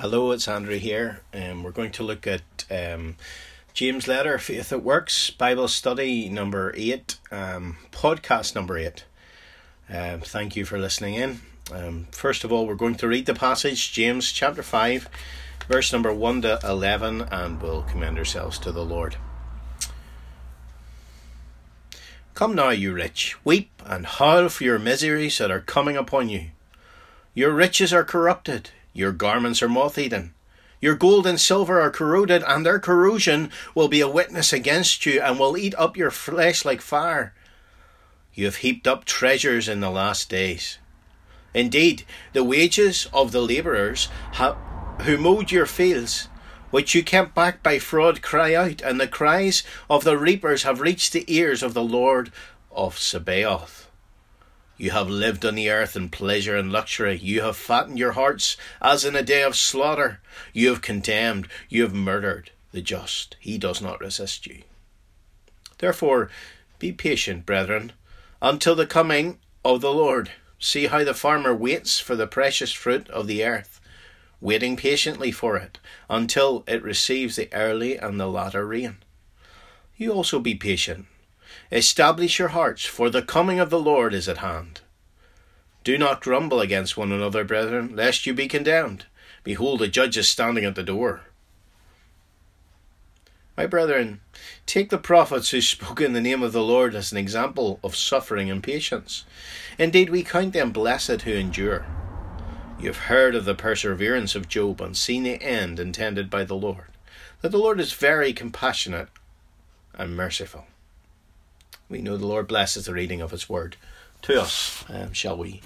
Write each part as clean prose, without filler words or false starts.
Hello, it's Andrew here, and we're going to look at James' letter, Faith at Works, Bible study number 8, podcast number 8. Thank you for listening in. First of all, we're going to read the passage, James chapter 5, verse number 1 to 11, and we'll commend ourselves to the Lord. Come now, you rich, weep and howl for your miseries that are coming upon you. Your riches are corrupted. Your garments are moth-eaten. Your gold and silver are corroded, and their corrosion will be a witness against you and will eat up your flesh like fire. You have heaped up treasures in the last days. Indeed, the wages of the labourers who mowed your fields, which you kept back by fraud, cry out, and the cries of the reapers have reached the ears of the Lord of Sabaoth. You have lived on the earth in pleasure and luxury. You have fattened your hearts as in a day of slaughter. You have condemned, you have murdered the just. He does not resist you. Therefore, be patient, brethren, until the coming of the Lord. See how the farmer waits for the precious fruit of the earth, waiting patiently for it, until it receives the early and the latter rain. You also be patient. Establish your hearts, for the coming of the Lord is at hand. Do not grumble against one another, brethren, lest you be condemned. Behold, the judge is standing at the door. My brethren, take the prophets who spoke in the name of the Lord as an example of suffering and patience. Indeed, we count them blessed who endure. You have heard of the perseverance of Job and seen the end intended by the Lord, that the Lord is very compassionate and merciful. We know the Lord blesses the reading of his word to us. Shall we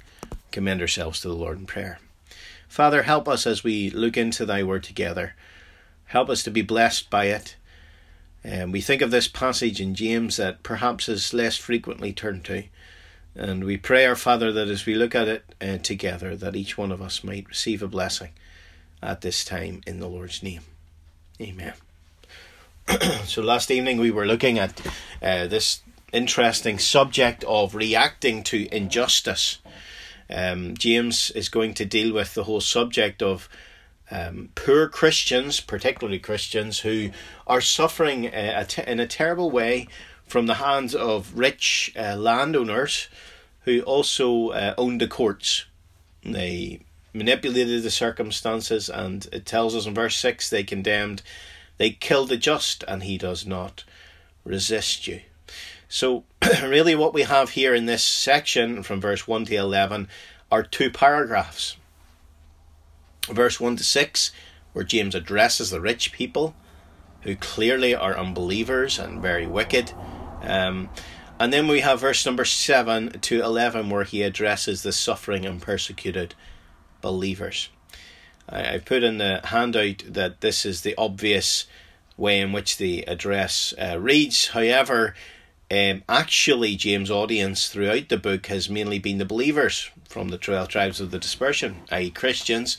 commend ourselves to the Lord in prayer? Father, help us as we look into thy word together. Help us to be blessed by it. We think of this passage in James that perhaps is less frequently turned to. And we pray, our Father, that as we look at it together, that each one of us might receive a blessing at this time in the Lord's name. Amen. So last evening we were looking at this interesting subject of reacting to injustice. James is going to deal with the whole subject of poor Christians, particularly Christians who are suffering in a terrible way from the hands of rich landowners who also owned the courts. They manipulated the circumstances, and it tells us in verse 6, they killed the just, and he does not resist you. So really what we have here in this section from verse 1 to 11 are two paragraphs. Verse 1 to 6, where James addresses the rich people who clearly are unbelievers and very wicked. And then we have verse number 7 to 11 where he addresses the suffering and persecuted believers. I put in the handout that this is the obvious way in which the address reads. However, actually, James' audience throughout the book has mainly been the believers from the 12 tribes of the dispersion, i.e. Christians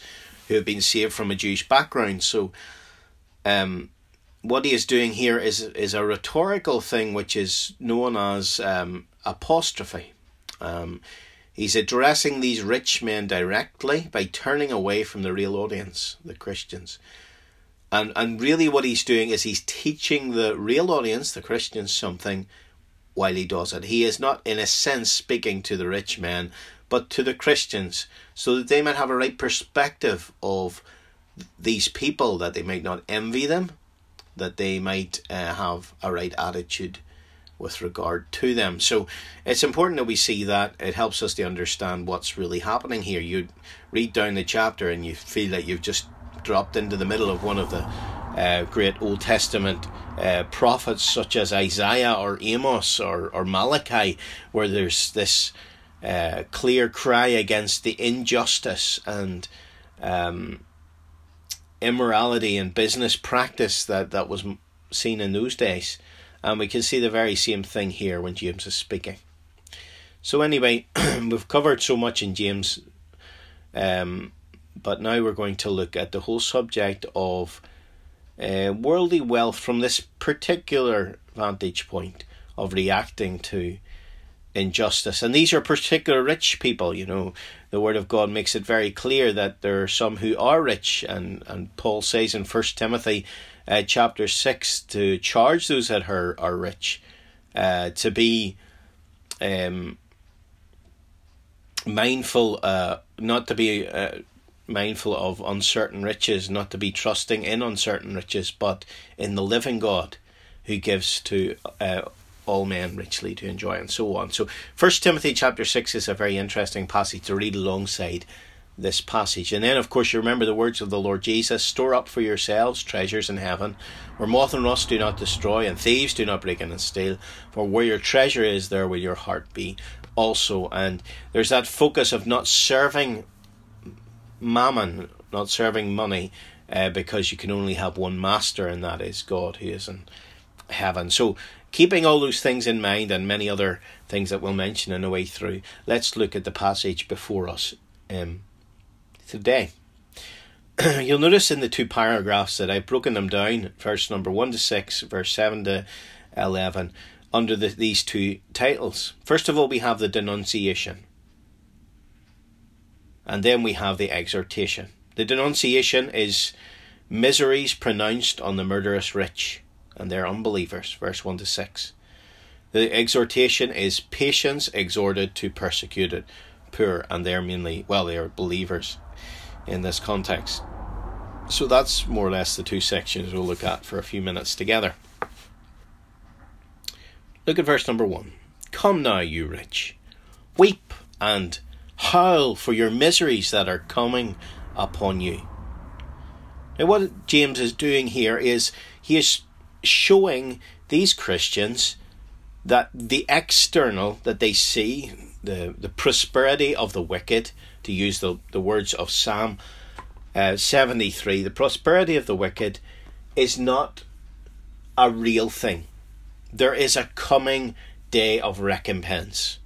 who have been saved from a Jewish background. So what he is doing here is a rhetorical thing which is known as apostrophe. He's addressing these rich men directly by turning away from the real audience, the Christians. And really what he's doing is he's teaching the real audience, the Christians, something while he does it. He is not, in a sense, speaking to the rich men, but to the Christians, so that they might have a right perspective of these people, that they might not envy them, that they might have a right attitude with regard to them. So it's important that we see that. It helps us to understand what's really happening here. You read down the chapter and you feel that you've just dropped into the middle of one of the great Old Testament prophets such as Isaiah or Amos or Malachi, where there's this clear cry against the injustice and immorality and business practice that was seen in those days. And we can see the very same thing here when James is speaking. So anyway, we've covered so much in James, but now we're going to look at the whole subject of worldly wealth from this particular vantage point of reacting to injustice. And these are particular rich people, the Word of God makes it very clear that there are some who are rich, and Paul says in 1 Timothy chapter 6 to charge those that are rich to be mindful, not to be mindful of uncertain riches, not to be trusting in uncertain riches, but in the living God who gives to all men richly to enjoy, and so on. So 1 Timothy chapter 6 is a very interesting passage to read alongside this passage. And then, of course, you remember the words of the Lord Jesus: store up for yourselves treasures in heaven, where moth and rust do not destroy, and thieves do not break in and steal. For where your treasure is, there will your heart be also. And there's that focus of not serving mammon, not serving money, because you can only have one master, and that is God, who is in heaven. So keeping all those things in mind, and many other things that we'll mention in the way through, let's look at the passage before us today. You'll notice in the two paragraphs that I've broken them down, verse number 1 to 6, verse 7 to 11, under these two titles. First of all, we have the denunciation, and then we have the exhortation. The denunciation is miseries pronounced on the murderous rich and their unbelievers, verse 1 to 6. The exhortation is patience exhorted to persecuted poor, and they're mainly, well, they are believers in this context. So that's more or less the two sections we'll look at for a few minutes together. Look at verse number 1. Come now, you rich, weep and howl for your miseries that are coming upon you. Now, what James is doing here is he is showing these Christians that the external that they see, the prosperity of the wicked, to use the words of Psalm 73, the prosperity of the wicked is not a real thing. There is a coming day of recompense.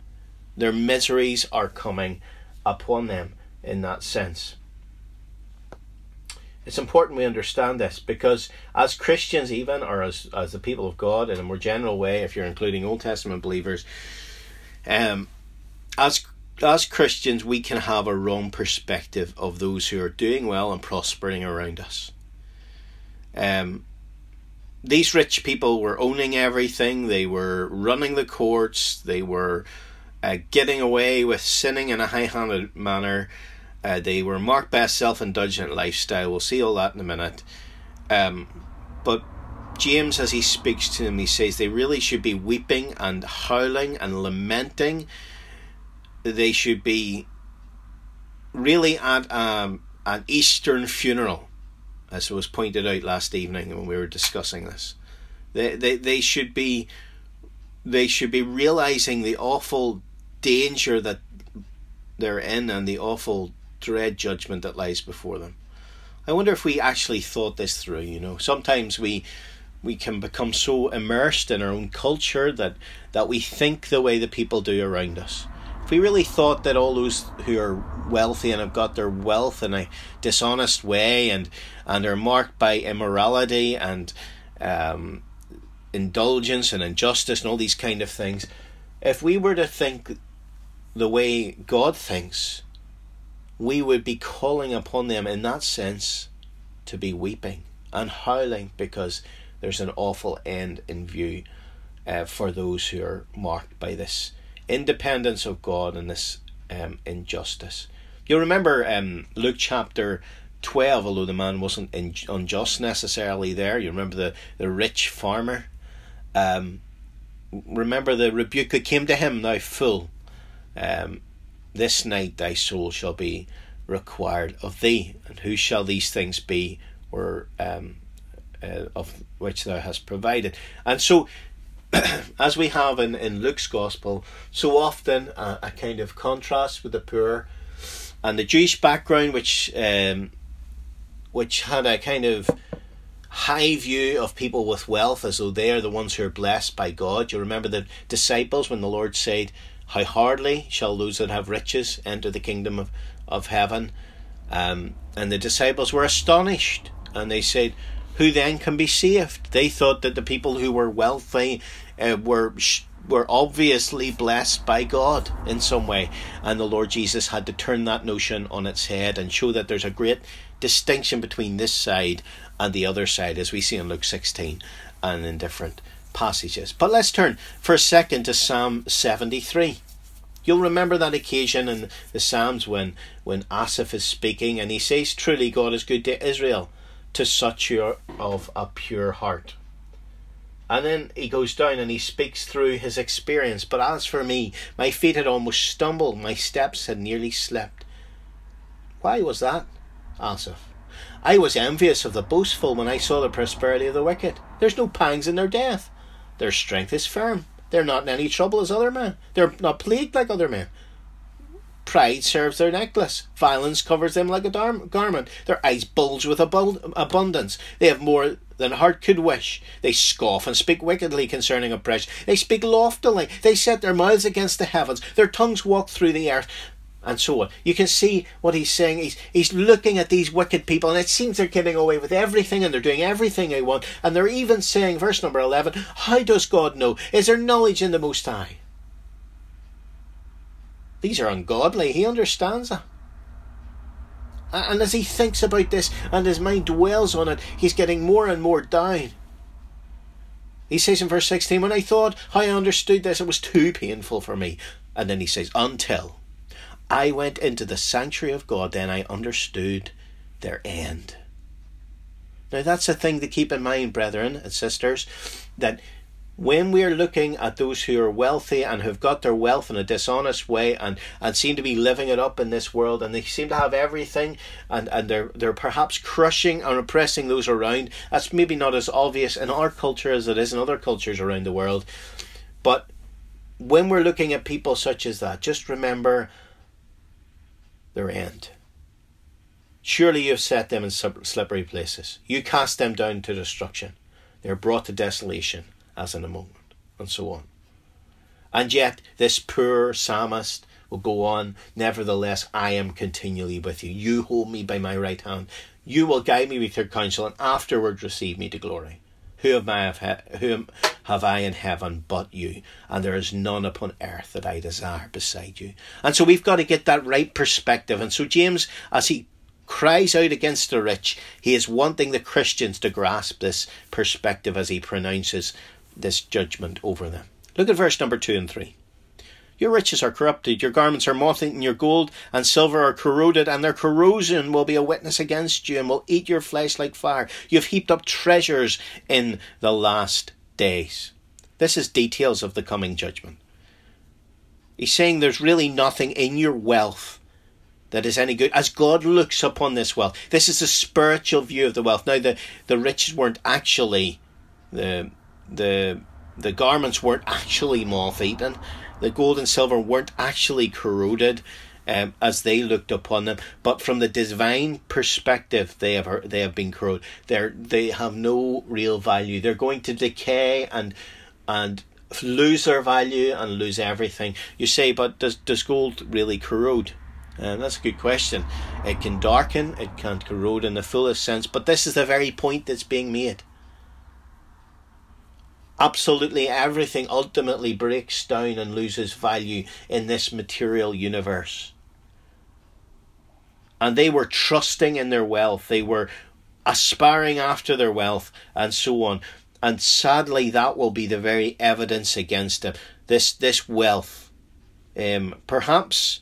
Their miseries are coming upon them in that sense. It's important we understand this, because as Christians even, or as the people of God in a more general way, if you're including Old Testament believers, as Christians we can have a wrong perspective of those who are doing well and prospering around us. These rich people were owning everything, they were running the courts, they were getting away with sinning in a high-handed manner. They were marked by a self-indulgent lifestyle. We'll see all that in a minute. But James, as he speaks to them, he says they really should be weeping and howling and lamenting. They should be really at an Eastern funeral, as was pointed out last evening when we were discussing this. They should be realizing the awful danger that they're in and the awful dread judgment that lies before them. I wonder if we actually thought this through, you know. Sometimes we can become so immersed in our own culture that we think the way the people do around us. If we really thought that all those who are wealthy and have got their wealth in a dishonest way and are marked by immorality and indulgence and injustice and all these kind of things, if we were to think the way God thinks, we would be calling upon them in that sense to be weeping and howling, because there's an awful end in view for those who are marked by this independence of God and this injustice. You'll remember Luke chapter 12, although the man wasn't unjust necessarily there. You remember the rich farmer. Remember the rebuke that came to him: thou fool, this night thy soul shall be required of thee, and who shall these things be of which thou hast provided? And so, as we have in Luke's Gospel, so often a kind of contrast with the poor and the Jewish background, which had a kind of high view of people with wealth as though they are the ones who are blessed by God. You remember the disciples when the Lord said, how hardly shall those that have riches enter the kingdom of heaven? And the disciples were astonished, and they said, who then can be saved? They thought that the people who were wealthy were were obviously blessed by God in some way. And the Lord Jesus had to turn that notion on its head and show that there's a great distinction between this side and the other side, as we see in Luke 16 and in different passages. But let's turn for a second to Psalm 73. You'll remember that occasion in the Psalms when Asaph is speaking and he says, "Truly God is good to Israel, to such of a pure heart." And then he goes down and he speaks through his experience. "But as for me, my feet had almost stumbled, my steps had nearly slipped." Why was that, Asaph? "I was envious of the boastful when I saw the prosperity of the wicked. There's no pangs in their death. Their strength is firm. They're not in any trouble as other men. They're not plagued like other men. Pride serves their necklace. Violence covers them like a garment. Their eyes bulge with abundance. They have more than heart could wish. They scoff and speak wickedly concerning oppression. They speak loftily. They set their mouths against the heavens. Their tongues walk through the earth," and so on. You can see what he's saying. He's looking at these wicked people, and it seems they're getting away with everything, and they're doing everything they want. And they're even saying, verse number 11, "How does God know? Is there knowledge in the Most High?" These are ungodly. He understands that. And as he thinks about this and his mind dwells on it, he's getting more and more down. He says in verse 16, "When I thought how I understood this, it was too painful for me." And then he says, "Until I went into the sanctuary of God, then I understood their end." Now that's a thing to keep in mind, brethren and sisters, that when we are looking at those who are wealthy and who've got their wealth in a dishonest way and seem to be living it up in this world, and they seem to have everything, and they're perhaps crushing and oppressing those around, that's maybe not as obvious in our culture as it is in other cultures around the world. But when we're looking at people such as that, just remember their end. "Surely you have set them in slippery places. You cast them down to destruction. They are brought to desolation as in a moment," and so on. And yet this poor psalmist will go on, "Nevertheless, I am continually with you. You hold me by my right hand. You will guide me with your counsel, and afterward receive me to glory. Whom have I in heaven but you? And there is none upon earth that I desire beside you." And so we've got to get that right perspective. And so James, as he cries out against the rich, he is wanting the Christians to grasp this perspective as he pronounces this judgment over them. Look at verse number 2 and 3. "Your riches are corrupted, your garments are moth eaten, your gold and silver are corroded, and their corrosion will be a witness against you and will eat your flesh like fire. You have heaped up treasures in the last days." This is details of the coming judgment. He's saying there's really nothing in your wealth that is any good as God looks upon this wealth. This is the spiritual view of the wealth. Now the riches weren't actually, the garments weren't actually moth-eaten. The gold and silver weren't actually corroded as they looked upon them, but from the divine perspective, they have been corroded. They have no real value. They're going to decay and lose their value and lose everything. You say, but does gold really corrode? That's a good question. It can darken, it can't corrode in the fullest sense, but this is the very point that's being made. Absolutely everything ultimately breaks down and loses value in this material universe. And they were trusting in their wealth. They were aspiring after their wealth and so on. And sadly, that will be the very evidence against them. This wealth, perhaps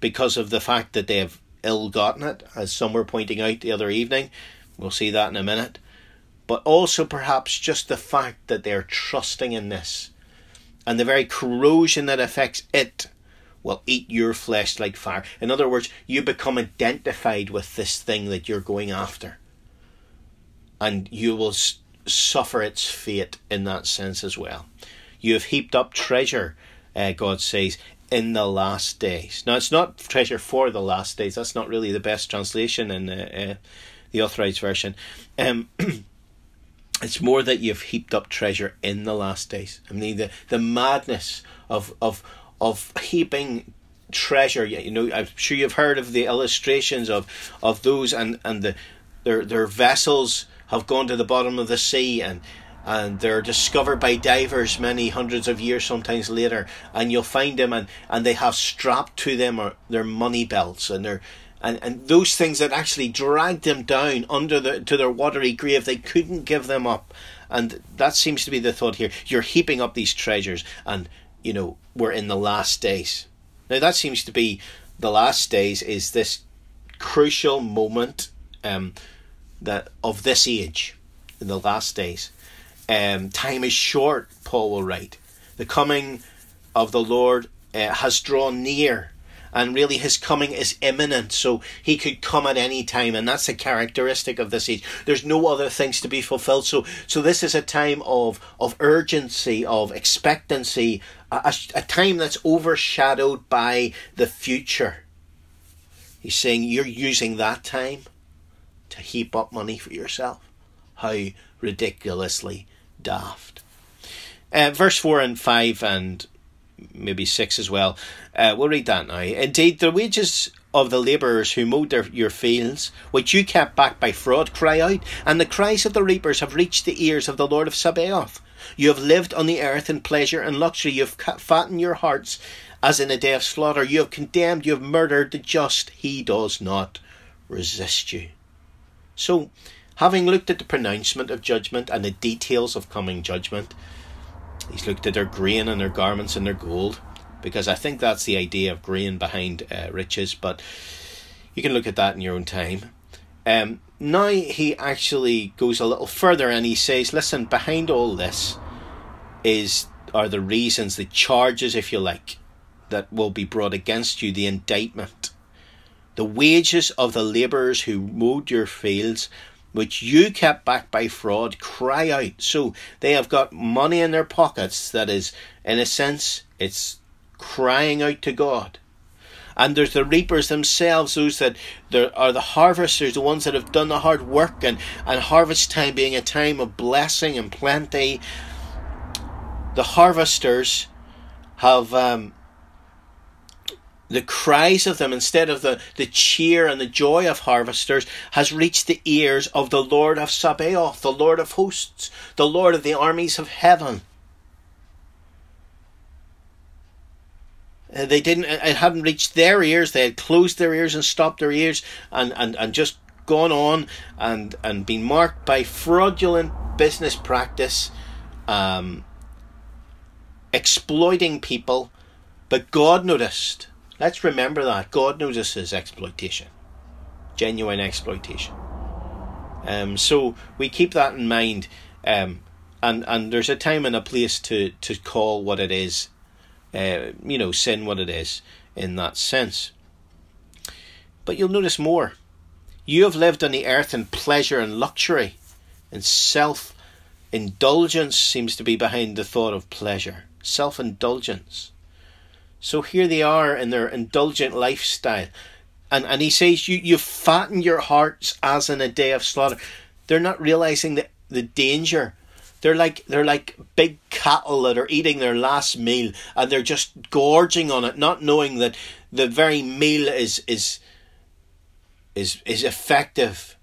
because of the fact that they have ill-gotten it, as some were pointing out the other evening. We'll see that in a minute. But also perhaps just the fact that they're trusting in this. And the very corrosion that affects it will eat your flesh like fire. In other words, you become identified with this thing that you're going after. And you will suffer its fate in that sense as well. "You have heaped up treasure," God says, "in the last days." Now, it's not treasure for the last days. That's not really the best translation in the Authorised Version. It's more that you've heaped up treasure in the last days. I mean, the madness of heaping treasure. You know, I'm sure you've heard of the illustrations of those and their vessels have gone to the bottom of the sea, and and they're discovered by divers many hundreds of years sometimes later, and you'll find them, and they have strapped to them their money belts and their and those things that actually dragged them down under to their watery grave. They couldn't give them up, and that seems to be the thought here. You're heaping up these treasures, and you know, we're in the last days. Now that seems to be the last days is this crucial moment that of this age, in the last days. Time is short, Paul will write. The coming of the Lord has drawn near, and really his coming is imminent, so he could come at any time, and that's a characteristic of this age. There's no other things to be fulfilled, so this is a time of urgency, of expectancy, a time that's overshadowed by the future. He's saying you're using that time to heap up money for yourself. How ridiculously daft. Verse 4 and 5 and maybe 6 as well. We'll read that now. Indeed, the wages of the labourers who mowed your fields, which you kept back by fraud, cry out, and the cries of the reapers have reached the ears of the Lord of Sabaoth. You have lived on the earth in pleasure and luxury. You have fattened your hearts as in a day of slaughter. You have condemned, you have murdered the just. He does not resist you. So, having looked at the pronouncement of judgment and the details of coming judgment, he's looked at their grain and their garments and their gold, because I think that's the idea of grain behind riches, but you can look at that in your own time. Now he actually goes a little further and he says, listen, behind all this are the reasons, the charges, if you like, that will be brought against you, the indictment. The wages of the labourers who mowed your fields, which you kept back by fraud, cry out. So they have got money in their pockets that is, in a sense, it's crying out to God. And there's the reapers themselves, those that are the harvesters, the ones that have done the hard work, and harvest time being a time of blessing and plenty. The harvesters have the cries of them, instead of the cheer and the joy of harvesters, has reached the ears of the Lord of Sabaoth, the Lord of hosts, the Lord of the armies of heaven. It hadn't reached their ears. They had closed their ears and stopped their ears and just gone on and been marked by fraudulent business practice, exploiting people. But God noticed. Let's remember that. God notices exploitation. Genuine exploitation. So we keep that in mind. And there's a time and a place to call what it is. Sin what it is in that sense. But you'll notice more. You have lived on the earth in pleasure and luxury. And self-indulgence seems to be behind the thought of pleasure. Self-indulgence. So here they are in their indulgent lifestyle. And he says, you fatten your hearts as in a day of slaughter. They're not realising the danger. They're like big cattle that are eating their last meal, and they're just gorging on it, not knowing that the very meal is effective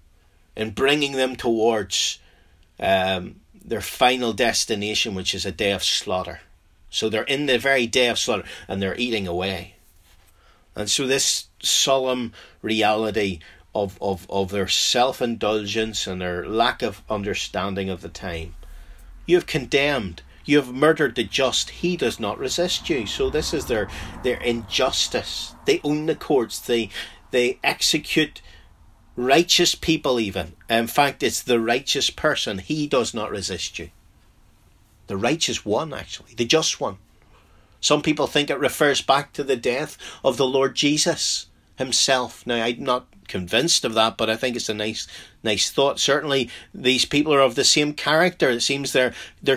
in bringing them towards their final destination, which is a day of slaughter. So they're in the very day of slaughter and they're eating away. And so this solemn reality of their self-indulgence and their lack of understanding of the time. You have condemned, you have murdered the just. He does not resist you. So this is their injustice. They own the courts. They execute righteous people even. In fact, it's the righteous person. He does not resist you. The righteous one, actually, the just one. Some people think it refers back to the death of the Lord Jesus himself. Now, I'm not convinced of that, but I think it's a nice thought. Certainly, these people are of the same character. It seems they're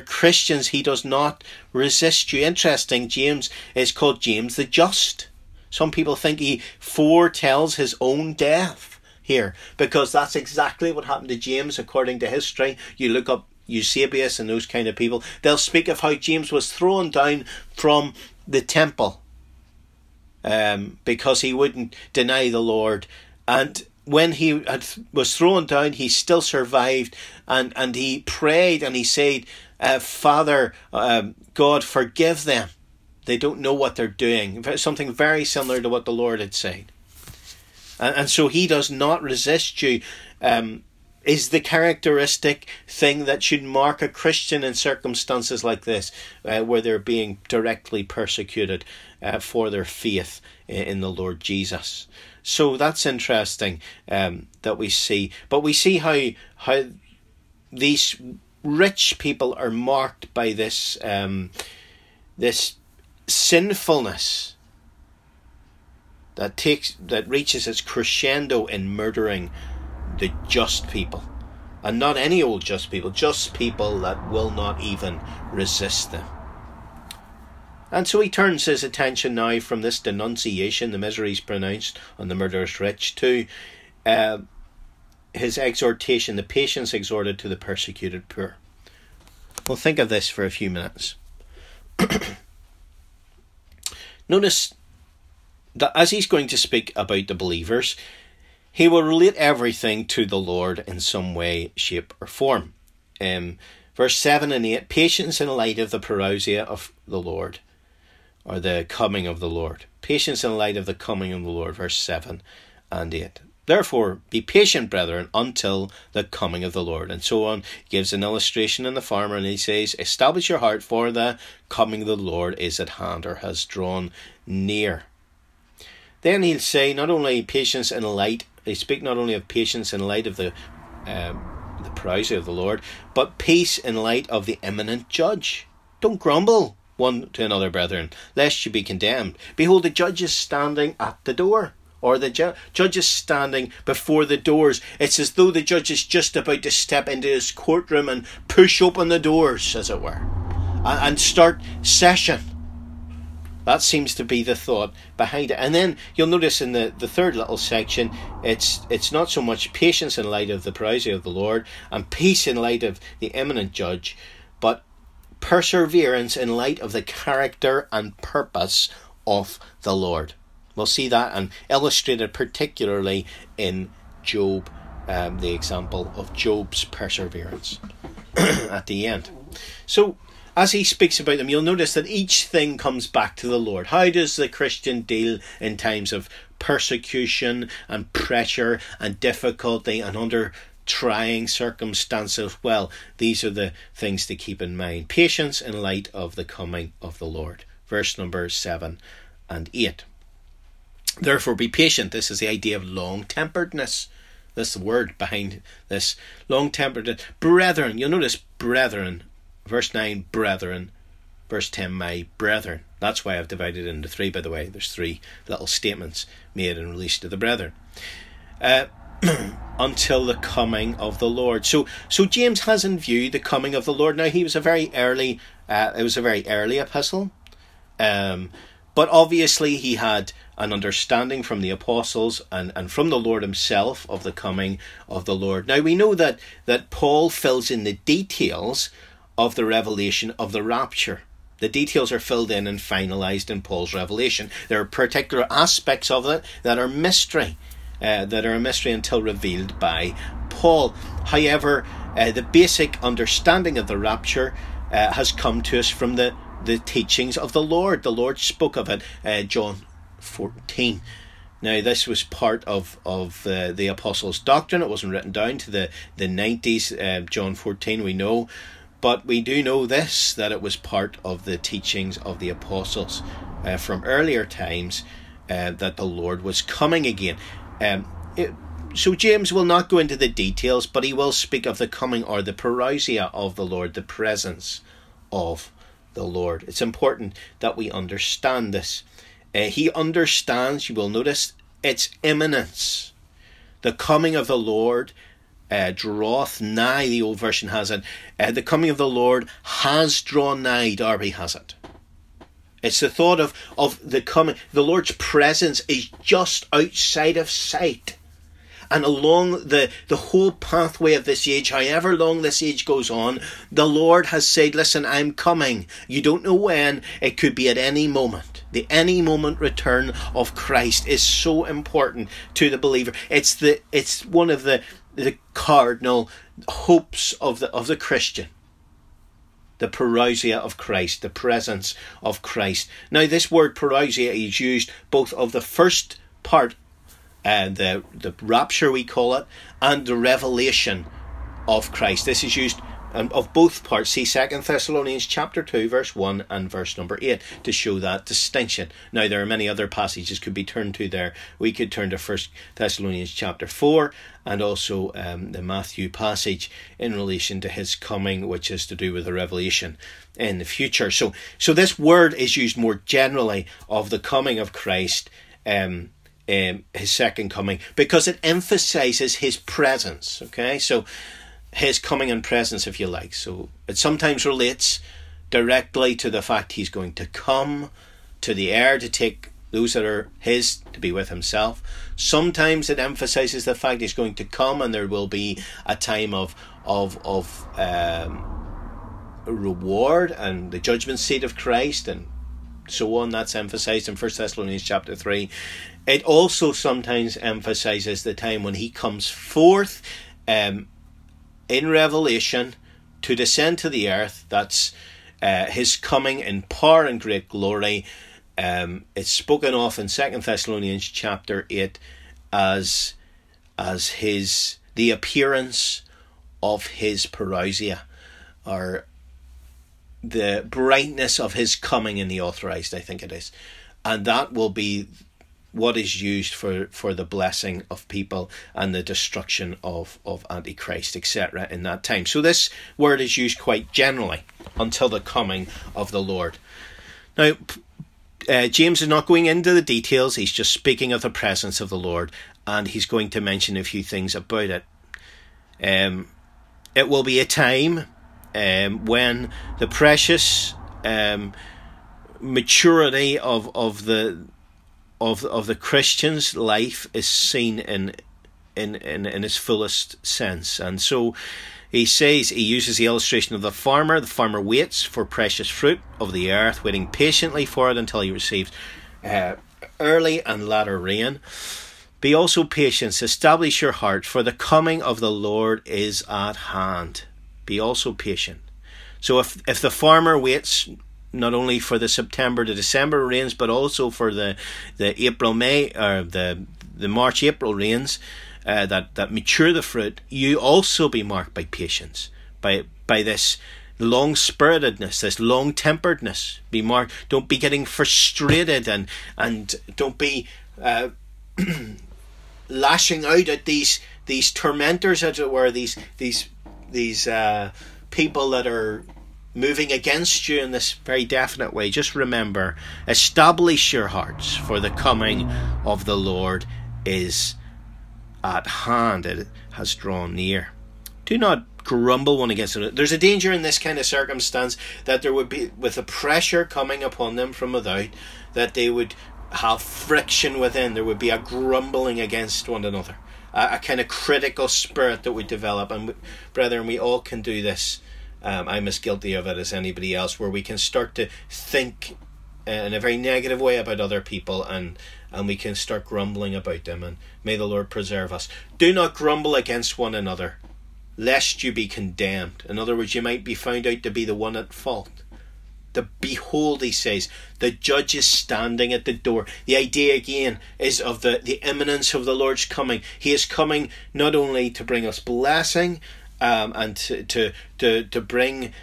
Christians. He does not resist you. Interesting, James is called James the Just. Some people think he foretells his own death here, because that's exactly what happened to James according to history. You look up Eusebius and those kind of people, they'll speak of how James was thrown down from the temple because he wouldn't deny the Lord, and when he was thrown down, he still survived, and he prayed and he said, Father, God, forgive them. They don't know what they're doing. Something very similar to what the Lord had said. And so he does not resist you. Is the characteristic thing that should mark a Christian in circumstances like this, where they're being directly persecuted for their faith in the Lord Jesus. So that's interesting that we see. But we see how these rich people are marked by this this sinfulness that reaches its crescendo in murdering the just people, and not any old just people that will not even resist them. And so he turns his attention now from this denunciation, the miseries pronounced on the murderous rich, to his exhortation, the patience exhorted to the persecuted poor. Well, think of this for a few minutes. Notice that as he's going to speak about the believers, he will relate everything to the Lord in some way, shape or form. Verse 7 and 8, patience in light of the parousia of the Lord, or the coming of the Lord. Patience in light of the coming of the Lord, verse 7 and 8. Therefore, be patient, brethren, until the coming of the Lord. And so on. He gives an illustration in the farmer, and he says, establish your heart, for the coming of the Lord is at hand, or has drawn near. Then he'll say not only patience in light, they speak not only of patience in light of the parousia of the Lord, but peace in light of the imminent judge. Don't grumble one to another, brethren, lest you be condemned. Behold, the judge is standing at the door, or the judge is standing before the doors. It's as though the judge is just about to step into his courtroom and push open the doors, as it were, and start session. That seems to be the thought behind it. And then you'll notice in the third little section, it's not so much patience in light of the parousia of the Lord and peace in light of the imminent judge, but perseverance in light of the character and purpose of the Lord. We'll see that and illustrated particularly in Job, the example of Job's perseverance at the end. So, as he speaks about them, you'll notice that each thing comes back to the Lord. How does the Christian deal in times of persecution and pressure and difficulty and under trying circumstances? Well, these are the things to keep in mind. Patience in light of the coming of the Lord. Verse number 7 and 8. Therefore be patient. This is the idea of long-temperedness. That's the word behind this. Long-temperedness. Brethren. You'll notice brethren. Verse 9, brethren. Verse 10, my brethren. That's why I've divided it into three, by the way. There's three little statements made and released to the brethren. Until the coming of the Lord. So James has in view the coming of the Lord. Now, it was a very early epistle. But obviously he had an understanding from the apostles and from the Lord himself of the coming of the Lord. Now, we know that Paul fills in the details of the revelation of the rapture. The details are filled in and finalized in Paul's revelation. There are particular aspects of it that are a mystery until revealed by Paul. However, the basic understanding of the rapture has come to us from the teachings of the Lord. The Lord spoke of it, John 14. Now, this was part of the apostles' doctrine. It wasn't written down to the 90s, John 14, we know. But we do know this, that it was part of the teachings of the apostles from earlier times that the Lord was coming again. So James will not go into the details, but he will speak of the coming or the parousia of the Lord, the presence of the Lord. It's important that we understand this. He understands, you will notice, its imminence. The coming of the Lord draweth nigh, the old version has it. The coming of the Lord has drawn nigh, Darby has it. It's the thought of the coming. The Lord's presence is just outside of sight. And along the whole pathway of this age, however long this age goes on, the Lord has said, listen, I'm coming. You don't know when. It could be at any moment. the any moment return of Christ is so important to the believer. It's one of the cardinal hopes of the Christian. The parousia of Christ, the presence of Christ. Now, this word parousia is used both of the first part, the rapture we call it, and the revelation of Christ. This is used of both parts. See 2 Thessalonians chapter 2, verse 1 and verse number 8 to show that distinction. Now, there are many other passages could be turned to there. We could turn to 1 Thessalonians chapter 4 and also the Matthew passage in relation to his coming, which is to do with the revelation in the future. So this word is used more generally of the coming of Christ, his second coming, because it emphasizes his presence. Okay, so his coming and presence, if you like. So it sometimes relates directly to the fact he's going to come to the air to take those that are his to be with himself. Sometimes it emphasizes the fact he's going to come and there will be a time of reward and the judgment seat of Christ and so on. That's emphasized in 1 Thessalonians chapter 3. It also sometimes emphasizes the time when he comes forth in Revelation to descend to the earth. That's his coming in power and great glory. It's spoken of in 2 Thessalonians chapter 8 as the appearance of his parousia, or the brightness of his coming in the authorized, I think it is. And that will be what is used for the blessing of people and the destruction of Antichrist, etc. in that time. So this word is used quite generally until the coming of the Lord. Now, James is not going into the details. He's just speaking of the presence of the Lord, and he's going to mention a few things about it. It will be a time when the precious maturity of the Christian's life is seen in its fullest sense. And so he says, he uses the illustration of the farmer. The farmer waits for precious fruit of the earth, waiting patiently for it until he receives early and latter rain. Be also patient, establish your heart, for the coming of the Lord is at hand. Be also patient. So if the farmer waits not only for the September to December rains, but also for the April, May, or the March, April rains that mature the fruit, you also be marked by patience, by this long-spiritedness, this long-temperedness. Be marked. Don't be getting frustrated and don't be lashing out at these tormentors, as it were, these people that are moving against you in this very definite way. Just remember, establish your hearts, for the coming of the Lord is at hand. It has drawn near. Do not grumble one against another. There's a danger in this kind of circumstance that there would be, with the pressure coming upon them from without, that they would have friction within. There would be a grumbling against one another, a kind of critical spirit that would develop. And brethren, we all can do this. I'm as guilty of it as anybody else, where we can start to think in a very negative way about other people and we can start grumbling about them. And may the Lord preserve us. Do not grumble against one another, lest you be condemned. In other words, you might be found out to be the one at fault. Behold, he says, the judge is standing at the door. The idea again is of the imminence of the Lord's coming. He is coming not only to bring us blessing, and to bring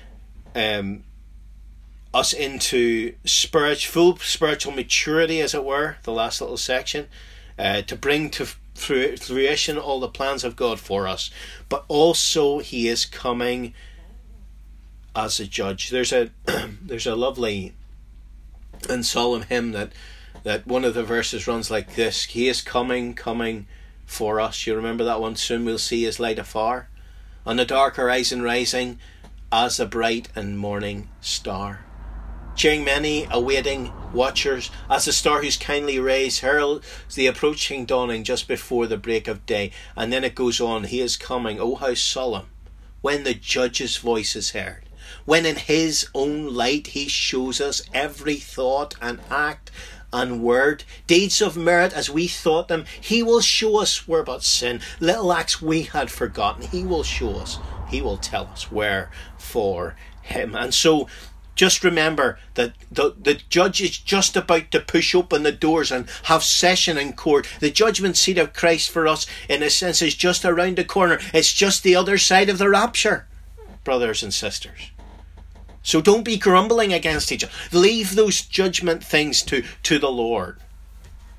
us into full spiritual maturity, as it were, the last little section, to bring to fruition all the plans of God for us. But also he is coming as a judge. There's a there's a lovely and solemn hymn that one of the verses runs like this: He is coming for us. You remember that one? Soon we'll see his light afar, on the dark horizon rising as the bright and morning star, cheering many awaiting watchers as the star whose kindly rays heralds the approaching dawning just before the break of day. And then it goes on, he is coming, oh how solemn, when the judge's voice is heard. when in his own light he shows us every thought and act and word, deeds of merit as we thought them. He will show us where but sin, little acts we had forgotten. He will show us, he will tell us where for him. And so just remember that the judge is just about to push open the doors and have session in court. The judgment seat of Christ for us, in a sense, is just around the corner. It's just the other side of the rapture, brothers and sisters. So don't be grumbling against each other. Leave those judgment things to the Lord.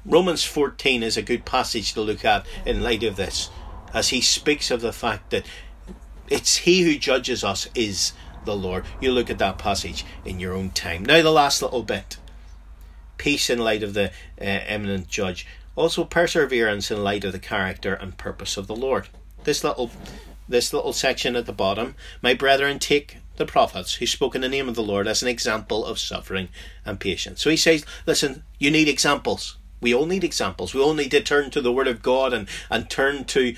Romans 14 is a good passage to look at in light of this, as he speaks of the fact that it's he who judges us is the Lord. You look at that passage in your own time. Now the last little bit. Peace in light of the eminent judge. Also perseverance in light of the character and purpose of the Lord. This little section at the bottom. My brethren, take the prophets who spoke in the name of the Lord as an example of suffering and patience. So he says, listen, you need examples. We all need examples. We all need to turn to the Word of God and turn to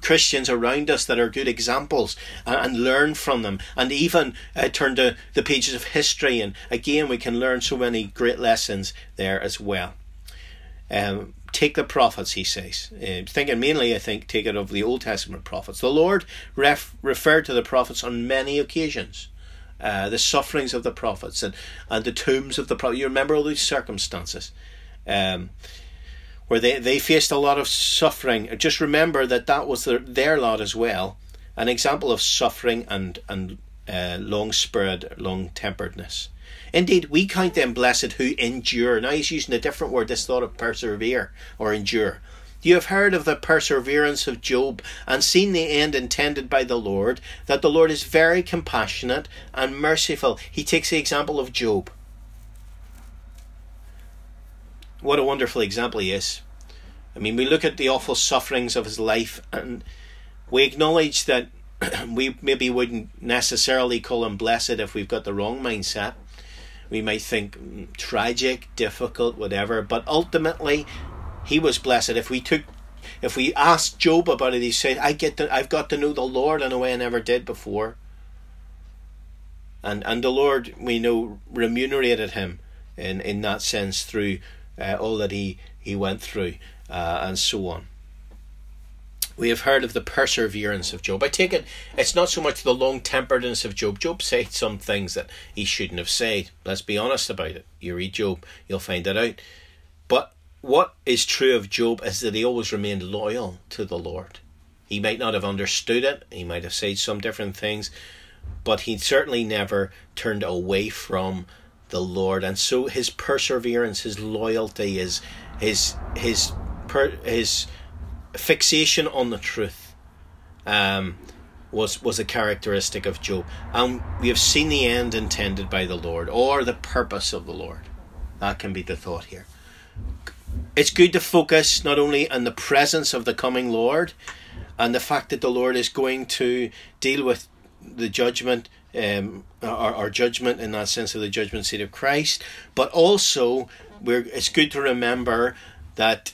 Christians around us that are good examples and learn from them. And even turn to the pages of history. And again, we can learn so many great lessons there as well. Take the prophets, he says. Thinking mainly, I think, take it of the Old Testament prophets. The Lord referred to the prophets on many occasions. The sufferings of the prophets and the tombs of the prophets. You remember all these circumstances. Where they faced a lot of suffering. Just remember that was their lot as well. An example of suffering and long-spirited, long-temperedness. Indeed, we count them blessed who endure. Now he's using a different word, this thought of persevere or endure. You have heard of the perseverance of Job and seen the end intended by the Lord, that the Lord is very compassionate and merciful. He takes the example of Job. What a wonderful example he is. I mean, we look at the awful sufferings of his life and we acknowledge that we maybe wouldn't necessarily call him blessed if we've got the wrong mindset. We might think tragic, difficult, whatever, but ultimately he was blessed. If we asked Job about it, he said, I've got to know the Lord in a way I never did before. And the Lord, we know, remunerated him in that sense through all that he went through, and so on. We have heard of the perseverance of Job. I take it it's not so much the long-temperedness of Job. Job said some things that he shouldn't have said. Let's be honest about it. You read Job, you'll find that out. But what is true of Job is that he always remained loyal to the Lord. He might not have understood it. He might have said some different things. But he certainly never turned away from the Lord, and so his perseverance, his loyalty, his fixation on the truth, was a characteristic of Job. And we have seen the end intended by the Lord, or the purpose of the Lord. That can be the thought here. It's good to focus not only on the presence of the coming Lord, and the fact that the Lord is going to deal with the judgment. Our judgment in that sense of the judgment seat of Christ, but also it's good to remember that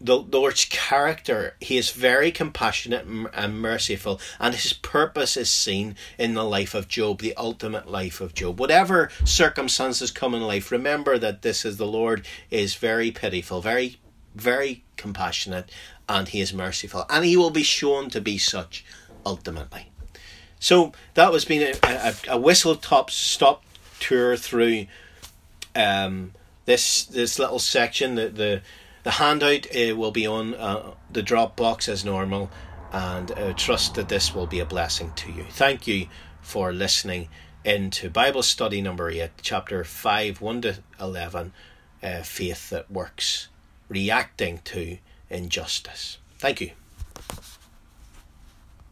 the Lord's character, he is very compassionate and merciful, and his purpose is seen in the life of Job, the ultimate life of Job. Whatever circumstances come in life, remember that this is the Lord is very pitiful, very, very compassionate, and he is merciful, and he will be shown to be such ultimately. So that was been a whistle-stop tour through this little section. The handout will be on the Dropbox as normal, and I trust that this will be a blessing to you. Thank you for listening into Bible Study number 8, chapter 5, 1-11, Faith that Works, Reacting to Injustice. Thank you.